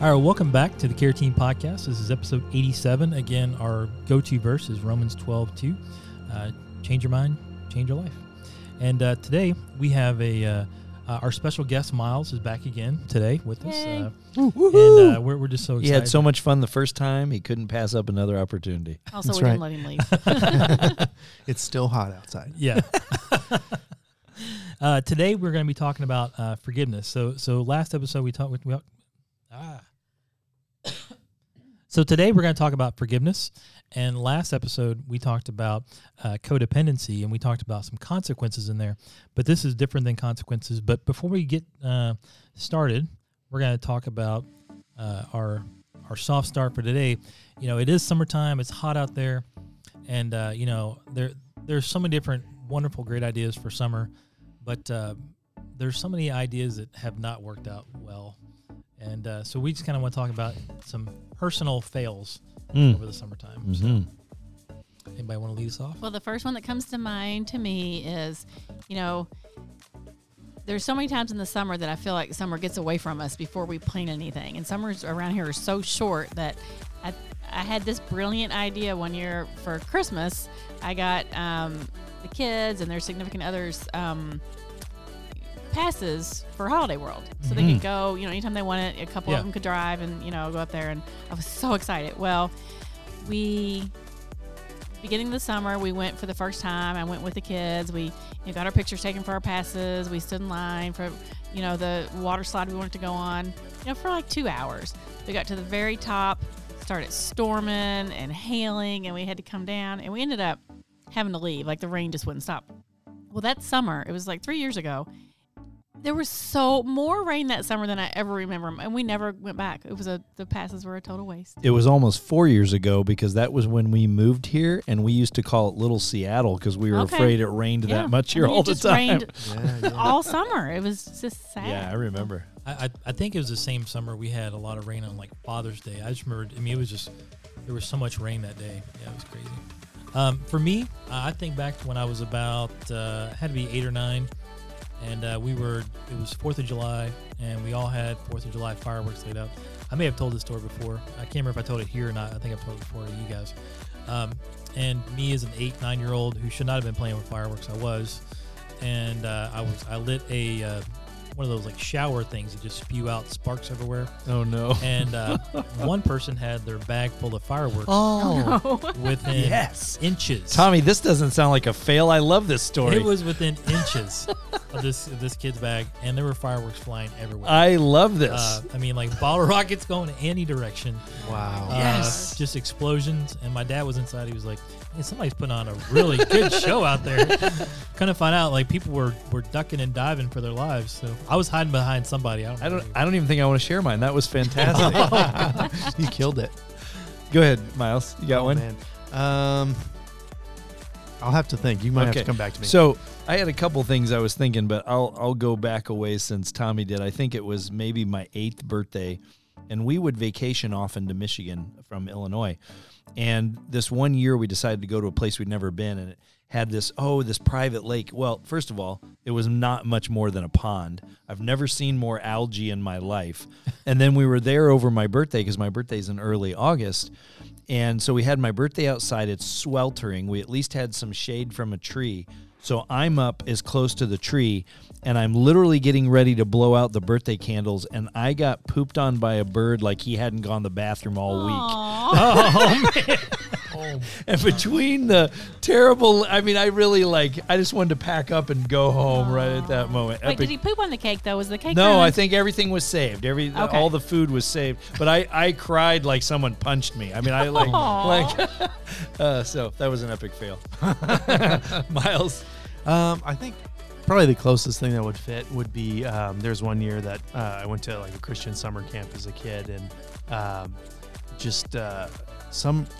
All right, welcome back to the Care Team Podcast. This is episode 87. Again, our go-to verse is Romans 12:2. Change your mind, change your life. And today we have our special guest Miles is back again today with us. We're just so excited. He had so much fun the first time, he couldn't pass up another opportunity. Also, that's we didn't let him leave. It's still hot outside. Yeah. Today we're going to be talking about forgiveness. So last episode we talked with... So today we're going to talk about forgiveness, and last episode we talked about codependency, and we talked about some consequences in there, but this is different than consequences. But before we get started, we're going to talk about our soft start for today. You know, it is summertime, it's hot out there, and you know, there's so many different wonderful, great ideas for summer, but there's so many ideas that have not worked out well. And so we just kind of want to talk about some personal fails over the summertime. Mm-hmm. So anybody want to lead us off? Well, the first one that comes to mind to me is, you know, there's so many times in the summer that I feel like summer gets away from us before we plan anything. And summers around here are so short that I had this brilliant idea one year for Christmas. I got the kids and their significant others passes for Holiday World, so they could go, you know, anytime they wanted. A couple of them could drive and, you know, go up there, and I was so excited. Well, beginning of the summer, we went for the first time. I went with the kids. We got our pictures taken for our passes. We stood in line for, you know, the water slide we wanted to go on, you know, for like 2 hours. We got to the very top, started storming and hailing, and we had to come down, and we ended up having to leave. Like, the rain just wouldn't stop. Well, that summer, it was like 3 years ago, there was so more rain that summer than I ever remember, and we never went back. It was the passes were a total waste. It was almost 4 years ago, because that was when we moved here, and we used to call it Little Seattle because we were afraid it rained that much here all the time. All summer. It was just sad. Yeah, I remember. I think it was the same summer we had a lot of rain on like Father's Day. I just remembered. I mean, it was just, there was so much rain that day. Yeah, it was crazy. For me, I think back to when I was about had to be 8 or 9. And it was 4th of July, and we all had 4th of July fireworks laid up. I may have told this story before. I can't remember if I told it here or not. I think I've told it before to you guys. And me as an 8, 9-year-old who should not have been playing with fireworks, I was. And I lit a one of those like shower things that just spew out sparks everywhere. Oh, no. And one person had their bag full of fireworks within inches. Tommy, this doesn't sound like a fail. I love this story. It was within inches of this kid's bag, and there were fireworks flying everywhere. I love this. I mean, like bottle rockets going in any direction. Wow. Yes. Just explosions. And my dad was inside. He was like, hey, somebody's putting on a really good show out there. Kind of find out, like, people were ducking and diving for their lives, so. I was hiding behind somebody. I don't even think I want to share mine. That was fantastic. You killed it. Go ahead, Miles. You got one? Man. I'll have to think. You might have to come back to me. So I had a couple things I was thinking, but I'll go back a ways since Tommy did. I think it was maybe my 8th birthday, and we would vacation often to Michigan from Illinois. And this one year we decided to go to a place we'd never been, and it had this private lake. Well, first of all, it was not much more than a pond. I've never seen more algae in my life. And then we were there over my birthday, because my birthday's in early August. And so we had my birthday outside. It's sweltering. We at least had some shade from a tree. So I'm up as close to the tree, and I'm literally getting ready to blow out the birthday candles, and I got pooped on by a bird like he hadn't gone to the bathroom all week. Oh, man. And between the terrible, I mean, I just wanted to pack up and go home right at that moment. Wait, did he poop on the cake, though? Was the cake ruined? I think everything was saved. All the food was saved. But I cried like someone punched me. I mean, so that was an epic fail. Miles? I think probably the closest thing that would fit would be, there's one year that I went to like a Christian summer camp as a kid, and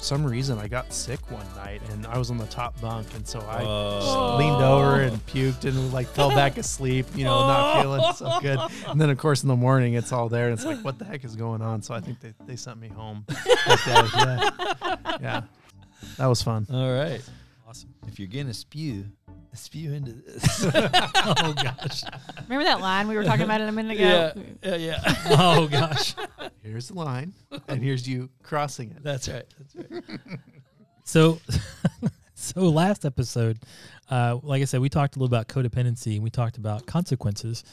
some reason I got sick one night, and I was on the top bunk, and so I just leaned over and puked and like fell back asleep, you know, not feeling so good. And then of course in the morning it's all there, and it's like, what the heck is going on? So I think they sent me home. Yeah, that was fun. All right, awesome. If you're gonna spew into this. Oh gosh! Remember that line we were talking about it a minute ago? Yeah. Oh gosh. here's the line, and here's you crossing it. That's right. That's right. So last episode, like I said, we talked a little about codependency, and we talked about consequences.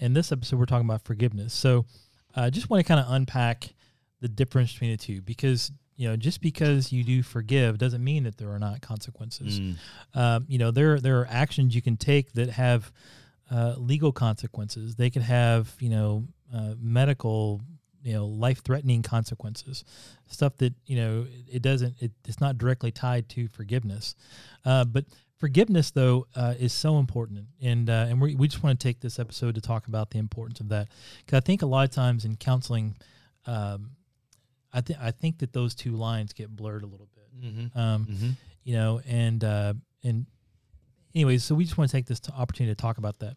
In this episode, we're talking about forgiveness. So I just want to kind of unpack the difference between the two, because just because you do forgive doesn't mean that there are not consequences. There are actions you can take that have legal consequences. They could have medical, life-threatening consequences, stuff that it's not directly tied to forgiveness. But forgiveness, though, is so important, and we just want to take this episode to talk about the importance of that, because I think a lot of times in counseling, I think that those two lines get blurred a little bit. Anyways, so we just want to take this opportunity to talk about that.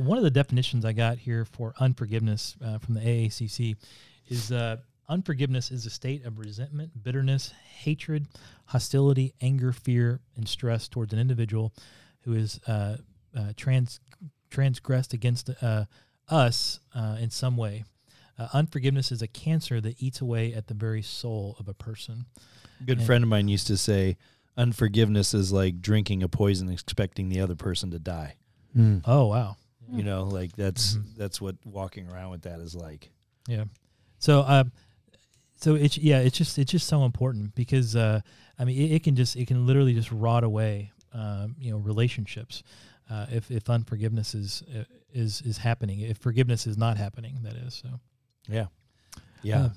One of the definitions I got here for unforgiveness from the AACC is unforgiveness is a state of resentment, bitterness, hatred, hostility, anger, fear, and stress towards an individual who has transgressed against us in some way. Unforgiveness is a cancer that eats away at the very soul of a person. A good friend of mine used to say, unforgiveness is like drinking a poison expecting the other person to die. Oh, wow. That's what walking around with that is like. Yeah. So it's just so important, because it can literally just rot away relationships if unforgiveness is happening. If forgiveness is not happening, that is. So yeah.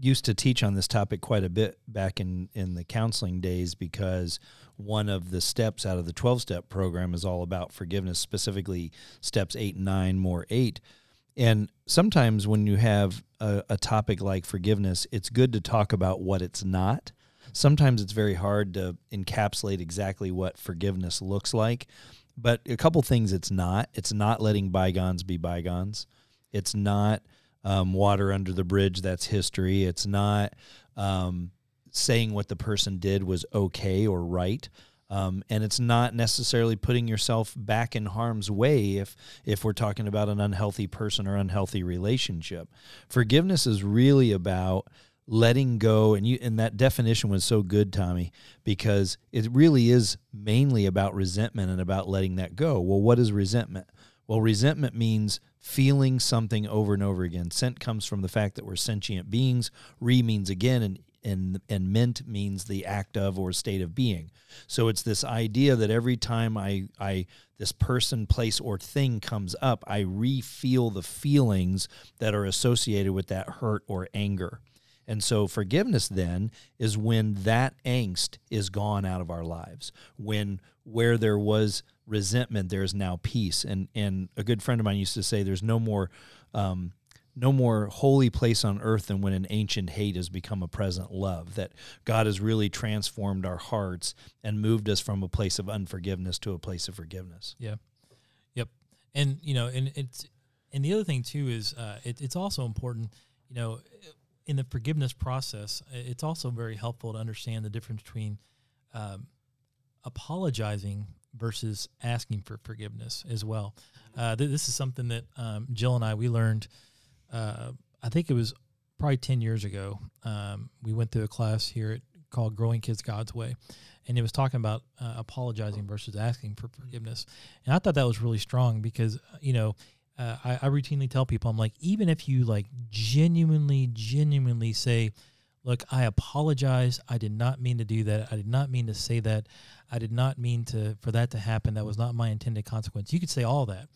Used to teach on this topic quite a bit back in the counseling days, because one of the steps out of the 12-step program is all about forgiveness, specifically steps 8 and 9, more 8. And sometimes when you have a topic like forgiveness, it's good to talk about what it's not. Sometimes it's very hard to encapsulate exactly what forgiveness looks like, but a couple things it's not. It's not letting bygones be bygones. It's not water under the bridge, that's history. It's not saying what the person did was okay or right. And it's not necessarily putting yourself back in harm's way if we're talking about an unhealthy person or unhealthy relationship. Forgiveness is really about letting go. And that definition was so good, Tommy, because it really is mainly about resentment and about letting that go. Well, what is resentment? Well, resentment means feeling something over and over again. Sent comes from the fact that we're sentient beings. Re means again, and ment means the act of or state of being. So it's this idea that every time I this person, place, or thing comes up, I re-feel the feelings that are associated with that hurt or anger. And so forgiveness then is when that angst is gone out of our lives. When where there was resentment, there is now peace. And a good friend of mine used to say, "There's no more holy place on earth than when an ancient hate has become a present love." That God has really transformed our hearts and moved us from a place of unforgiveness to a place of forgiveness. Yeah, yep. And and the other thing too is it's also important, In the forgiveness process, it's also very helpful to understand the difference between apologizing versus asking for forgiveness as well. This is something that Jill and we learned, I think it was probably 10 years ago. We went through a class here called Growing Kids God's Way, and it was talking about apologizing versus asking for forgiveness. And I thought that was really strong because, I routinely tell people, I'm like, even if you genuinely say, look, I apologize. I did not mean to do that. I did not mean to say that. I did not mean for that to happen. That was not my intended consequence. You could say all that.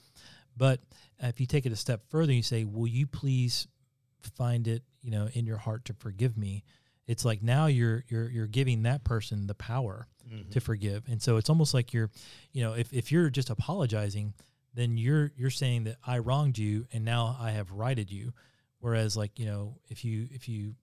But if you take it a step further, and you say, will you please find it, in your heart to forgive me? It's like now you're giving that person the power to forgive. And so it's almost like you're, if you're just apologizing, then you're saying that I wronged you and now I have righted you. Whereas if you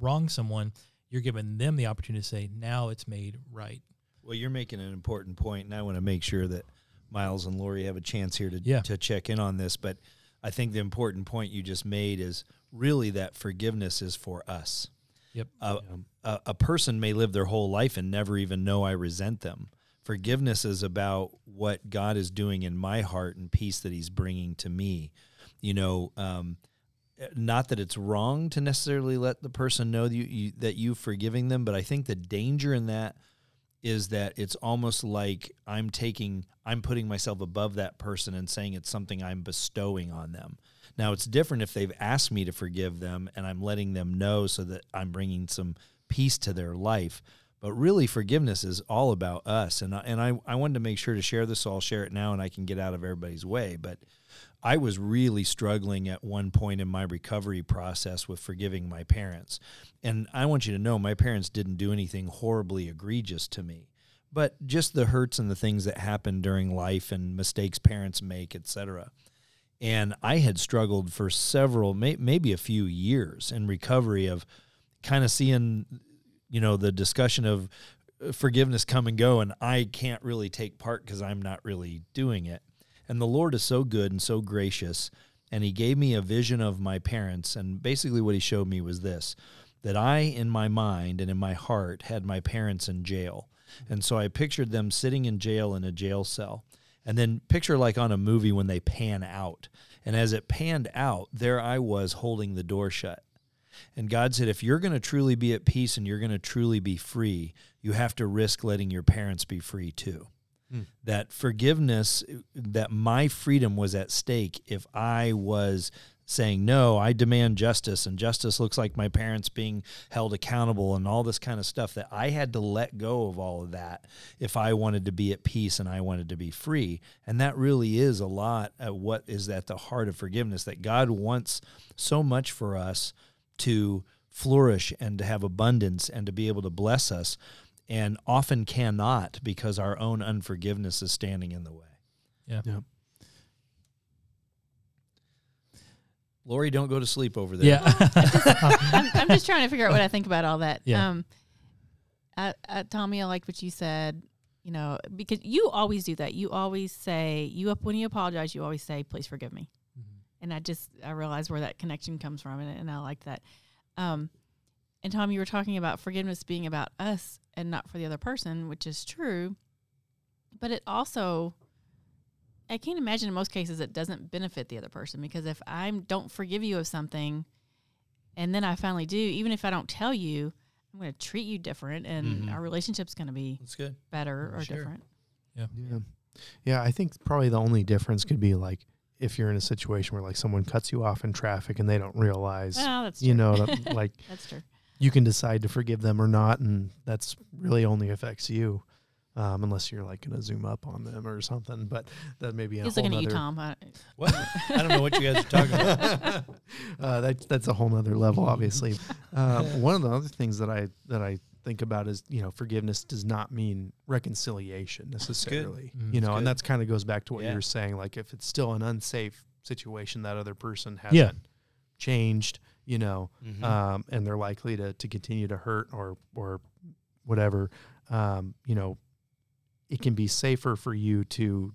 wrong someone, you're giving them the opportunity to say, now it's made right. Well, you're making an important point, and I want to make sure that Miles and Lori have a chance here to check in on this. But I think the important point you just made is really that forgiveness is for us. Yep. A person may live their whole life and never even know I resent them. Forgiveness is about what God is doing in my heart and peace that he's bringing to me. Not that it's wrong to necessarily let the person know that you're forgiving them, but I think the danger in that is that it's almost like I'm putting myself above that person and saying it's something I'm bestowing on them. Now, it's different if they've asked me to forgive them and I'm letting them know so that I'm bringing some peace to their life. But really, forgiveness is all about us. And I wanted to make sure to share this, so I'll share it now and I can get out of everybody's way. But I was really struggling at one point in my recovery process with forgiving my parents. And I want you to know my parents didn't do anything horribly egregious to me, but just the hurts and the things that happen during life and mistakes parents make, etc. And I had struggled for several, maybe a few years in recovery of kind of seeing, the discussion of forgiveness come and go, and I can't really take part because I'm not really doing it. And the Lord is so good and so gracious, and he gave me a vision of my parents, and basically what he showed me was this, that I, in my mind and in my heart, had my parents in jail. And so I pictured them sitting in jail in a jail cell, and then picture like on a movie when they pan out. And as it panned out, there I was holding the door shut. And God said, if you're going to truly be at peace and you're going to truly be free, you have to risk letting your parents be free too. That forgiveness, that my freedom was at stake if I was saying, no, I demand justice, and justice looks like my parents being held accountable and all this kind of stuff, that I had to let go of all of that if I wanted to be at peace and I wanted to be free. And that really is a lot of what is at the heart of forgiveness, that God wants so much for us to flourish and to have abundance and to be able to bless us, and often cannot because our own unforgiveness is standing in the way. Yeah. Lori, don't go to sleep over there. Yeah. I'm just trying to figure out what I think about all that. Yeah. Tommy, I like what you said, because you always do that. You always say, when you apologize, you always say, please forgive me. Mm-hmm. And I realize where that connection comes from, and I like that. And Tom, you were talking about forgiveness being about us and not for the other person, which is true. But it also, I can't imagine in most cases it doesn't benefit the other person, because if I don't forgive you of something and then I finally do, even if I don't tell you, I'm going to treat you different, and our relationship's going to be better or different. Yeah, I think probably the only difference could be like, if you're in a situation where like someone cuts you off in traffic and they don't realize, that's true. You can decide to forgive them or not, and that's really only affects you, unless you're like going to zoom up on them or something. But that may be a whole other... He's looking at you, Tom. What? I don't know what you guys are talking about. That's a whole other level, obviously. One of the other things that I think about is, forgiveness does not mean reconciliation necessarily. That's and that's kind of goes back to what you were saying. Like if it's still an unsafe situation, that other person hasn't changed. And they're likely to continue to hurt or whatever, it can be safer for you to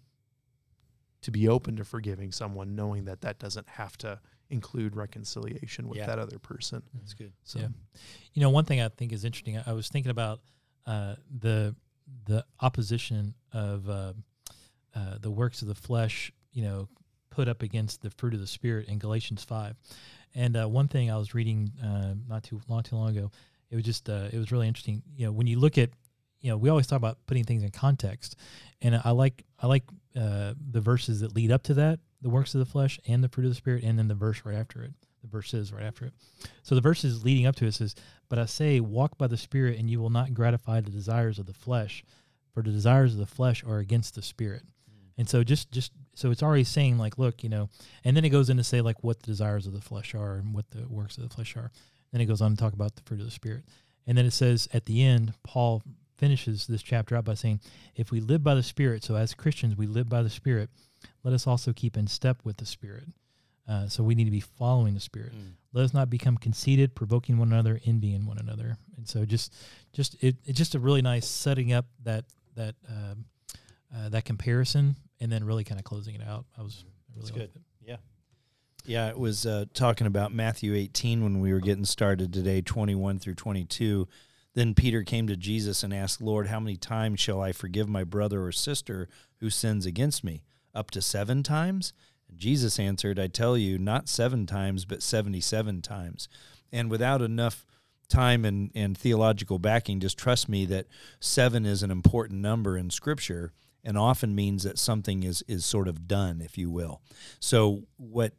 be open to forgiving someone, knowing that doesn't have to include reconciliation with that other person. That's good. So, one thing I think is interesting, I was thinking about the opposition of the works of the flesh, put up against the fruit of the Spirit in Galatians 5. And one thing I was reading not too long ago, it was just it was really interesting. When you look at, we always talk about putting things in context, and I like the verses that lead up to that, the works of the flesh and the fruit of the Spirit, and then the verses right after it. So the verses leading up to it says, "But I say, walk by the Spirit, and you will not gratify the desires of the flesh, for the desires of the flesh are against the Spirit." And so so it's already saying, like, look, and then it goes in to say, like, what the desires of the flesh are and what the works of the flesh are. Then it goes on to talk about the fruit of the Spirit. And then it says at the end, Paul finishes this chapter out by saying, if we live by the Spirit, so as Christians we live by the Spirit, let us also keep in step with the Spirit. So we need to be following the Spirit. Let us not become conceited, provoking one another, envying one another. And so just it's just a really nice setting up that comparison, and then really kind of closing it out. That's good. Yeah, it was talking about Matthew 18 when we were getting started today, 21 through 22. Then Peter came to Jesus and asked, Lord, how many times shall I forgive my brother or sister who sins against me? Up to 7 times? Jesus answered, I tell you, not 7 times, but 77 times. And without enough time and theological backing, just trust me that 7 is an important number in Scripture and often means that something is sort of done, if you will. So what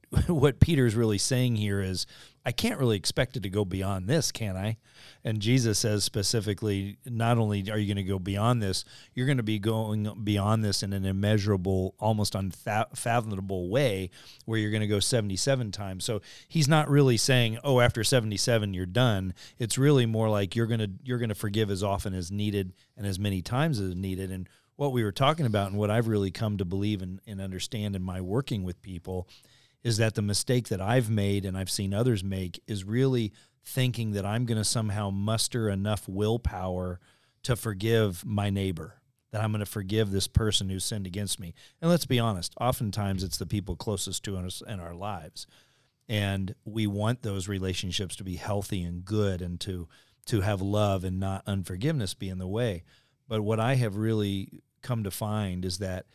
Peter's really saying here is, I can't really expect it to go beyond this, can I? And Jesus says specifically, not only are you going to go beyond this, you're going to be going beyond this in an immeasurable, almost unfathomable way, where you're going to go 77 times. So he's not really saying, oh, after 77, you're done. It's really more like you're going to forgive as often as needed and as many times as needed. And what we were talking about and what I've really come to believe and understand in my working with people is that the mistake that I've made and I've seen others make is really thinking that I'm going to somehow muster enough willpower to forgive my neighbor, that I'm going to forgive this person who sinned against me. And let's be honest, oftentimes it's the people closest to us in our lives. And we want those relationships to be healthy and good and to have love and not unforgiveness be in the way. But what I have really come to find is that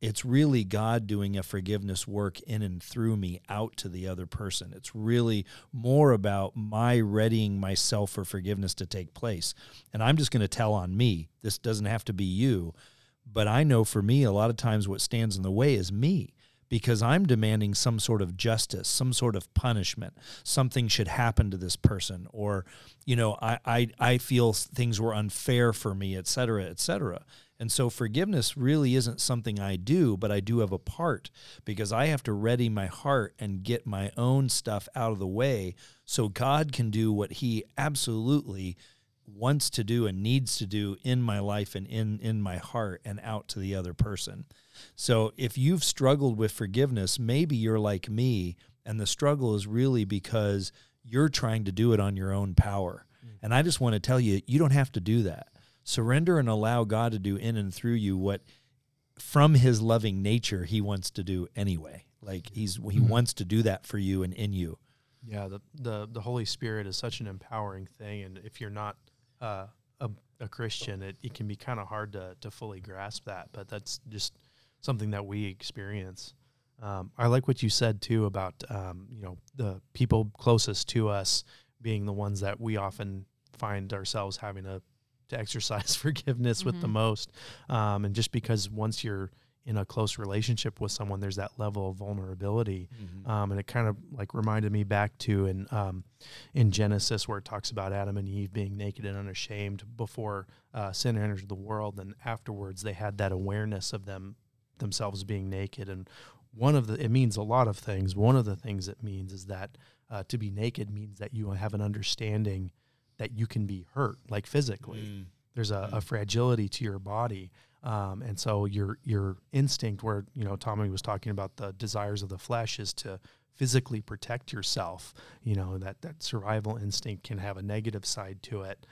it's really God doing a forgiveness work in and through me out to the other person. It's really more about my readying myself for forgiveness to take place. And I'm just going to tell on me. This doesn't have to be you. But I know for me, a lot of times what stands in the way is me, because I'm demanding some sort of justice, some sort of punishment. Something should happen to this person, or, you know, I feel things were unfair for me, et cetera, et cetera. And so forgiveness really isn't something I do, but I do have a part, because I have to ready my heart and get my own stuff out of the way so God can do what he absolutely wants to do and needs to do in my life and in my heart and out to the other person. So if you've struggled with forgiveness, maybe you're like me, and the struggle is really because you're trying to do it on your own power. And I just want to tell you, you don't have to do that. Surrender and allow God to do in and through you what, from his loving nature, he wants to do anyway. Like he wants to do that for you and in you. Yeah, the Holy Spirit is such an empowering thing, and if you're not a Christian, it can be kind of hard to fully grasp that, but that's just something that we experience. I like what you said too about the people closest to us being the ones that we often find ourselves having to exercise forgiveness with the most, and just because once you're in a close relationship with someone, there's that level of vulnerability. And it kind of like reminded me back to in Genesis, where it talks about Adam and Eve being naked and unashamed before sin entered the world. And afterwards they had that awareness of themselves being naked. And it means a lot of things. One of the things it means is that to be naked means that you have an understanding that you can be hurt, like physically. There's a fragility to your body. And so your instinct, where, Tommy was talking about the desires of the flesh, is to physically protect yourself. That survival instinct can have a negative side to it.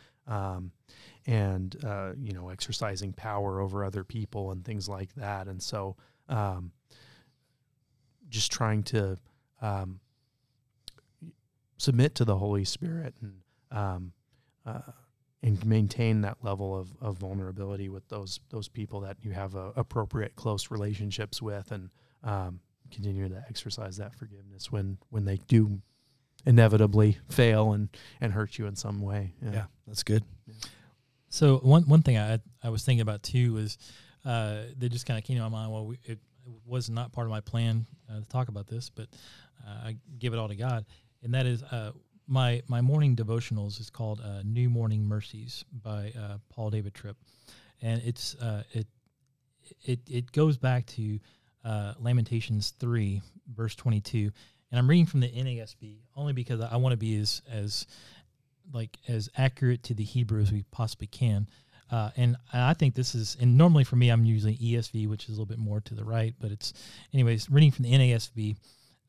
And exercising power over other people and things like that. And so, just trying to, submit to the Holy Spirit and maintain that level of vulnerability with those people that you have appropriate close relationships with, and continue to exercise that forgiveness when they do inevitably fail and hurt you in some way. Yeah, that's good. Yeah. So one thing I was thinking about too is they just kind of came to my mind. Well, it was not part of my plan to talk about this, but I give it all to God, and that is. My morning devotionals is called New Morning Mercies by Paul David Tripp, and it's it goes back to Lamentations 3 verse 22, and I'm reading from the NASB only because I want to be as accurate to the Hebrew as we possibly can, and I think this is, and normally for me I'm using ESV, which is a little bit more to the right, but it's anyways reading from the NASB.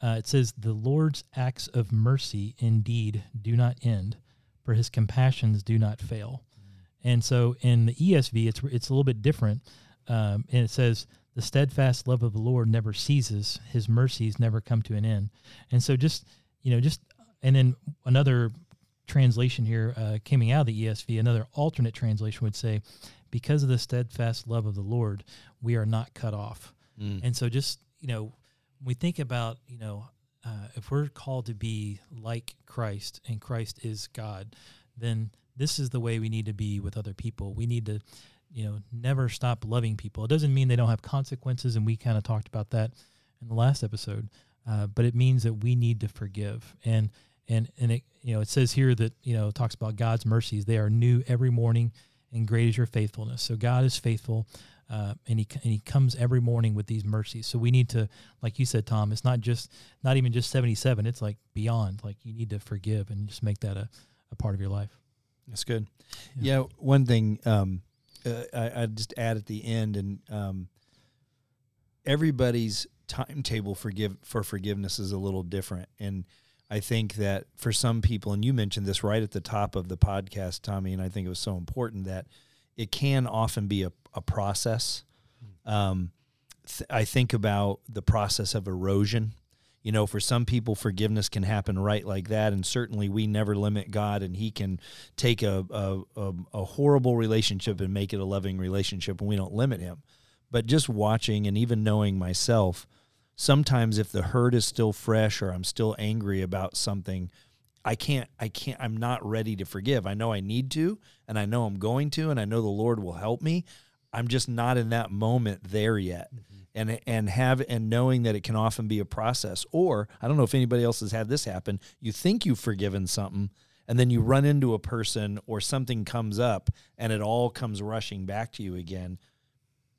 It says, the Lord's acts of mercy indeed do not end, for his compassions do not fail. And so in the ESV, it's a little bit different. And it says, the steadfast love of the Lord never ceases. His mercies never come to an end. And so and then another translation here coming out of the ESV, another alternate translation would say, because of the steadfast love of the Lord, we are not cut off. And so we think about, if we're called to be like Christ and Christ is God, then this is the way we need to be with other people. We need to, never stop loving people. It doesn't mean they don't have consequences, and we kind of talked about that in the last episode. But it means that we need to forgive. And it, it says here that, it talks about God's mercies. They are new every morning, and great is your faithfulness. So God is faithful, and he comes every morning with these mercies. So we need to, like you said, Tom, it's not even just 77. It's like beyond. Like you need to forgive and just make that a part of your life. That's good. Yeah. One thing I just add at the end, and everybody's timetable for forgiveness is a little different. And I think that for some people, and you mentioned this right at the top of the podcast, Tommy, and I think it was so important that it can often be a process. I think about the process of erosion. For some people, forgiveness can happen right like that, and certainly we never limit God, and he can take a horrible relationship and make it a loving relationship, and we don't limit him. But just watching and even knowing myself, sometimes if the hurt is still fresh or I'm still angry about something, I'm not ready to forgive. I know I need to, and I know I'm going to, and I know the Lord will help me. I'm just not in that moment there yet. Mm-hmm. And knowing that it can often be a process, or I don't know if anybody else has had this happen. You think you've forgiven something, and then you run into a person or something comes up, and it all comes rushing back to you again.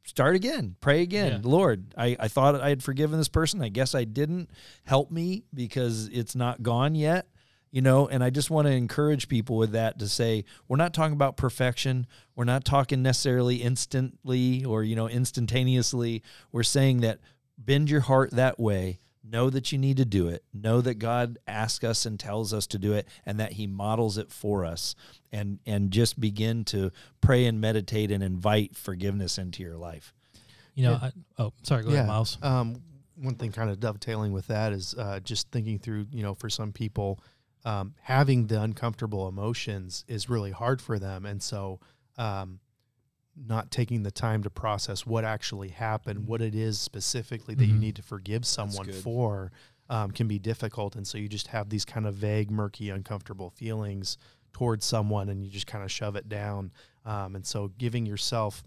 Start again, pray again. Yeah. Lord, I thought I had forgiven this person. I guess I didn't. Help me, because it's not gone yet. And I just want to encourage people with that to say, we're not talking about perfection. We're not talking necessarily instantly or, instantaneously. We're saying that bend your heart that way. Know that you need to do it. Know that God asks us and tells us to do it, and that he models it for us, and just begin to pray and meditate and invite forgiveness into your life. Go ahead, Miles. One thing kind of dovetailing with that is just thinking through, for some people, having the uncomfortable emotions is really hard for them. And so not taking the time to process what actually happened, what it is specifically that you need to forgive someone for can be difficult. And so you just have these kind of vague, murky, uncomfortable feelings towards someone, and you just kind of shove it down. And so giving yourself,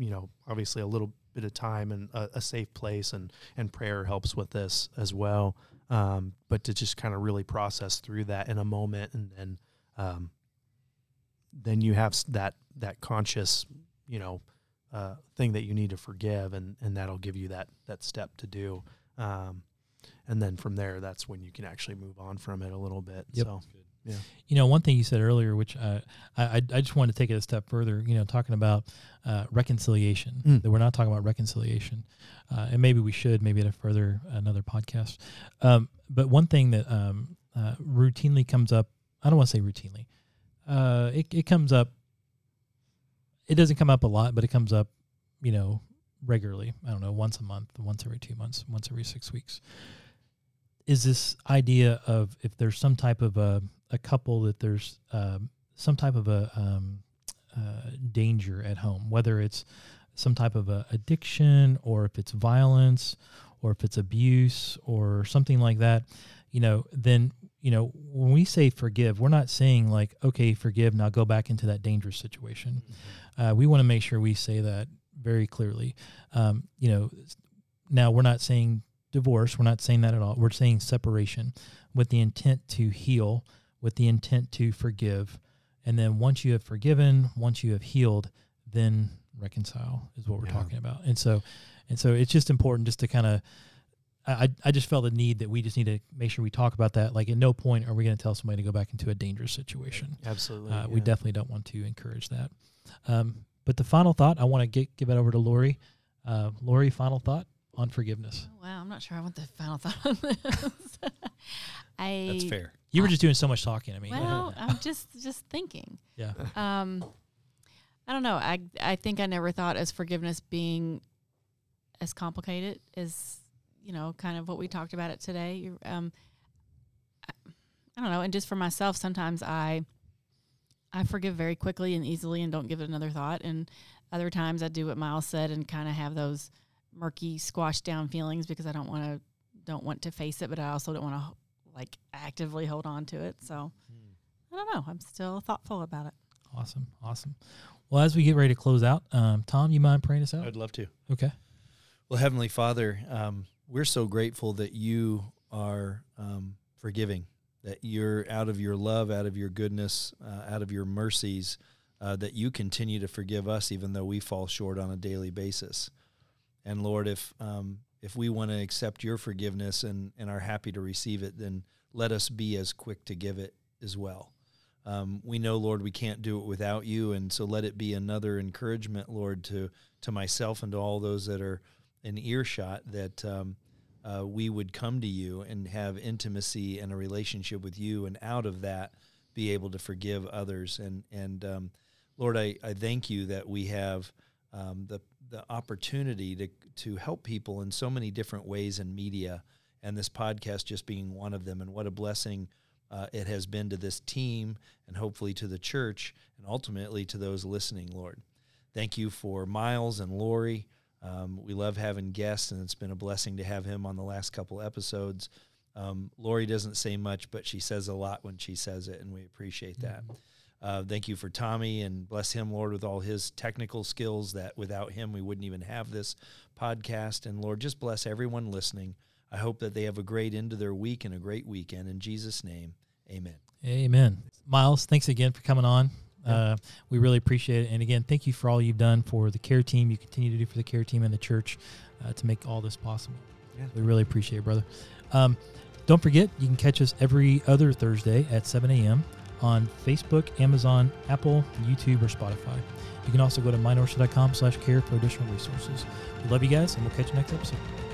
obviously a little bit of time and a safe place and prayer helps with this as well. But to just kind of really process through that in a moment, and then you have that conscious, thing that you need to forgive, and that'll give you that step to do. And then from there, that's when you can actually move on from it a little bit. Yep. So, yeah. One thing you said earlier, which I just wanted to take it a step further, talking about reconciliation, that we're not talking about reconciliation. And maybe we should, maybe at another podcast. But one thing that routinely comes up, I don't want to say routinely, it comes up, it doesn't come up a lot, but it comes up, regularly. I don't know, once a month, once every 2 months, once every 6 weeks. Is this idea of if there's some type of a couple that there's some type of a danger at home, whether it's some type of a addiction, or if it's violence, or if it's abuse or something like that, then, when we say forgive, we're not saying like, okay, forgive, now go back into that dangerous situation. Mm-hmm. We want to make sure we say that very clearly. Now we're not saying divorce. We're not saying that at all. We're saying separation with the intent to heal, with the intent to forgive. And then once you have forgiven, once you have healed, then reconcile is what we're talking about. And so it's just important just to kind of, I just felt the need that we just need to make sure we talk about that. Like at no point are we going to tell somebody to go back into a dangerous situation. Absolutely. We definitely don't want to encourage that. But the final thought, I want to give it over to Lori. Lori, final thought on forgiveness. Oh, wow, I'm not sure I want the final thought on this. That's fair. You were just doing so much talking. I mean, well, I'm just thinking. Yeah. I don't know. I think I never thought as forgiveness being as complicated as kind of what we talked about it today. I don't know. And just for myself, sometimes I forgive very quickly and easily and don't give it another thought. And other times I do what Miles said and kind of have those murky, squashed down feelings because I don't want to don't want to face it, but I also don't want to like actively hold on to it. So I don't know. I'm still thoughtful about it. Awesome. Awesome. Well, as we get ready to close out, Tom, you mind praying us out? I'd love to. Okay. Well, Heavenly Father, we're so grateful that you are forgiving, that you're out of your love, out of your goodness, out of your mercies, that you continue to forgive us even though we fall short on a daily basis. And Lord, if we want to accept your forgiveness and are happy to receive it, then let us be as quick to give it as well. We know, Lord, we can't do it without you, and so let it be another encouragement, Lord, to myself and to all those that are in earshot, that we would come to you and have intimacy and a relationship with you, and out of that be able to forgive others. And Lord, I thank you that we have the opportunity to help people in so many different ways in media, and this podcast just being one of them. And what a blessing it has been to this team, and hopefully to the church, and ultimately to those listening, Lord. Thank you for Miles and Lori. We love having guests, and it's been a blessing to have him on the last couple episodes. Lori doesn't say much, but she says a lot when she says it, and we appreciate that. Thank you for Tommy, and bless him, Lord, with all his technical skills, that without him we wouldn't even have this podcast. And Lord, just bless everyone listening. I hope that they have a great end to their week and a great weekend. In Jesus' name, amen. Amen. Miles, thanks again for coming on. We really appreciate it. And again, thank you for all you've done for the care team. You continue to do for the care team and the church to make all this possible. Yeah. We really appreciate it, brother. Don't forget, you can catch us every other Thursday at 7 a.m. on Facebook, Amazon, Apple, YouTube, or Spotify. You can also go to MyNorsha.com/care for additional resources. We love you guys, and we'll catch you next episode.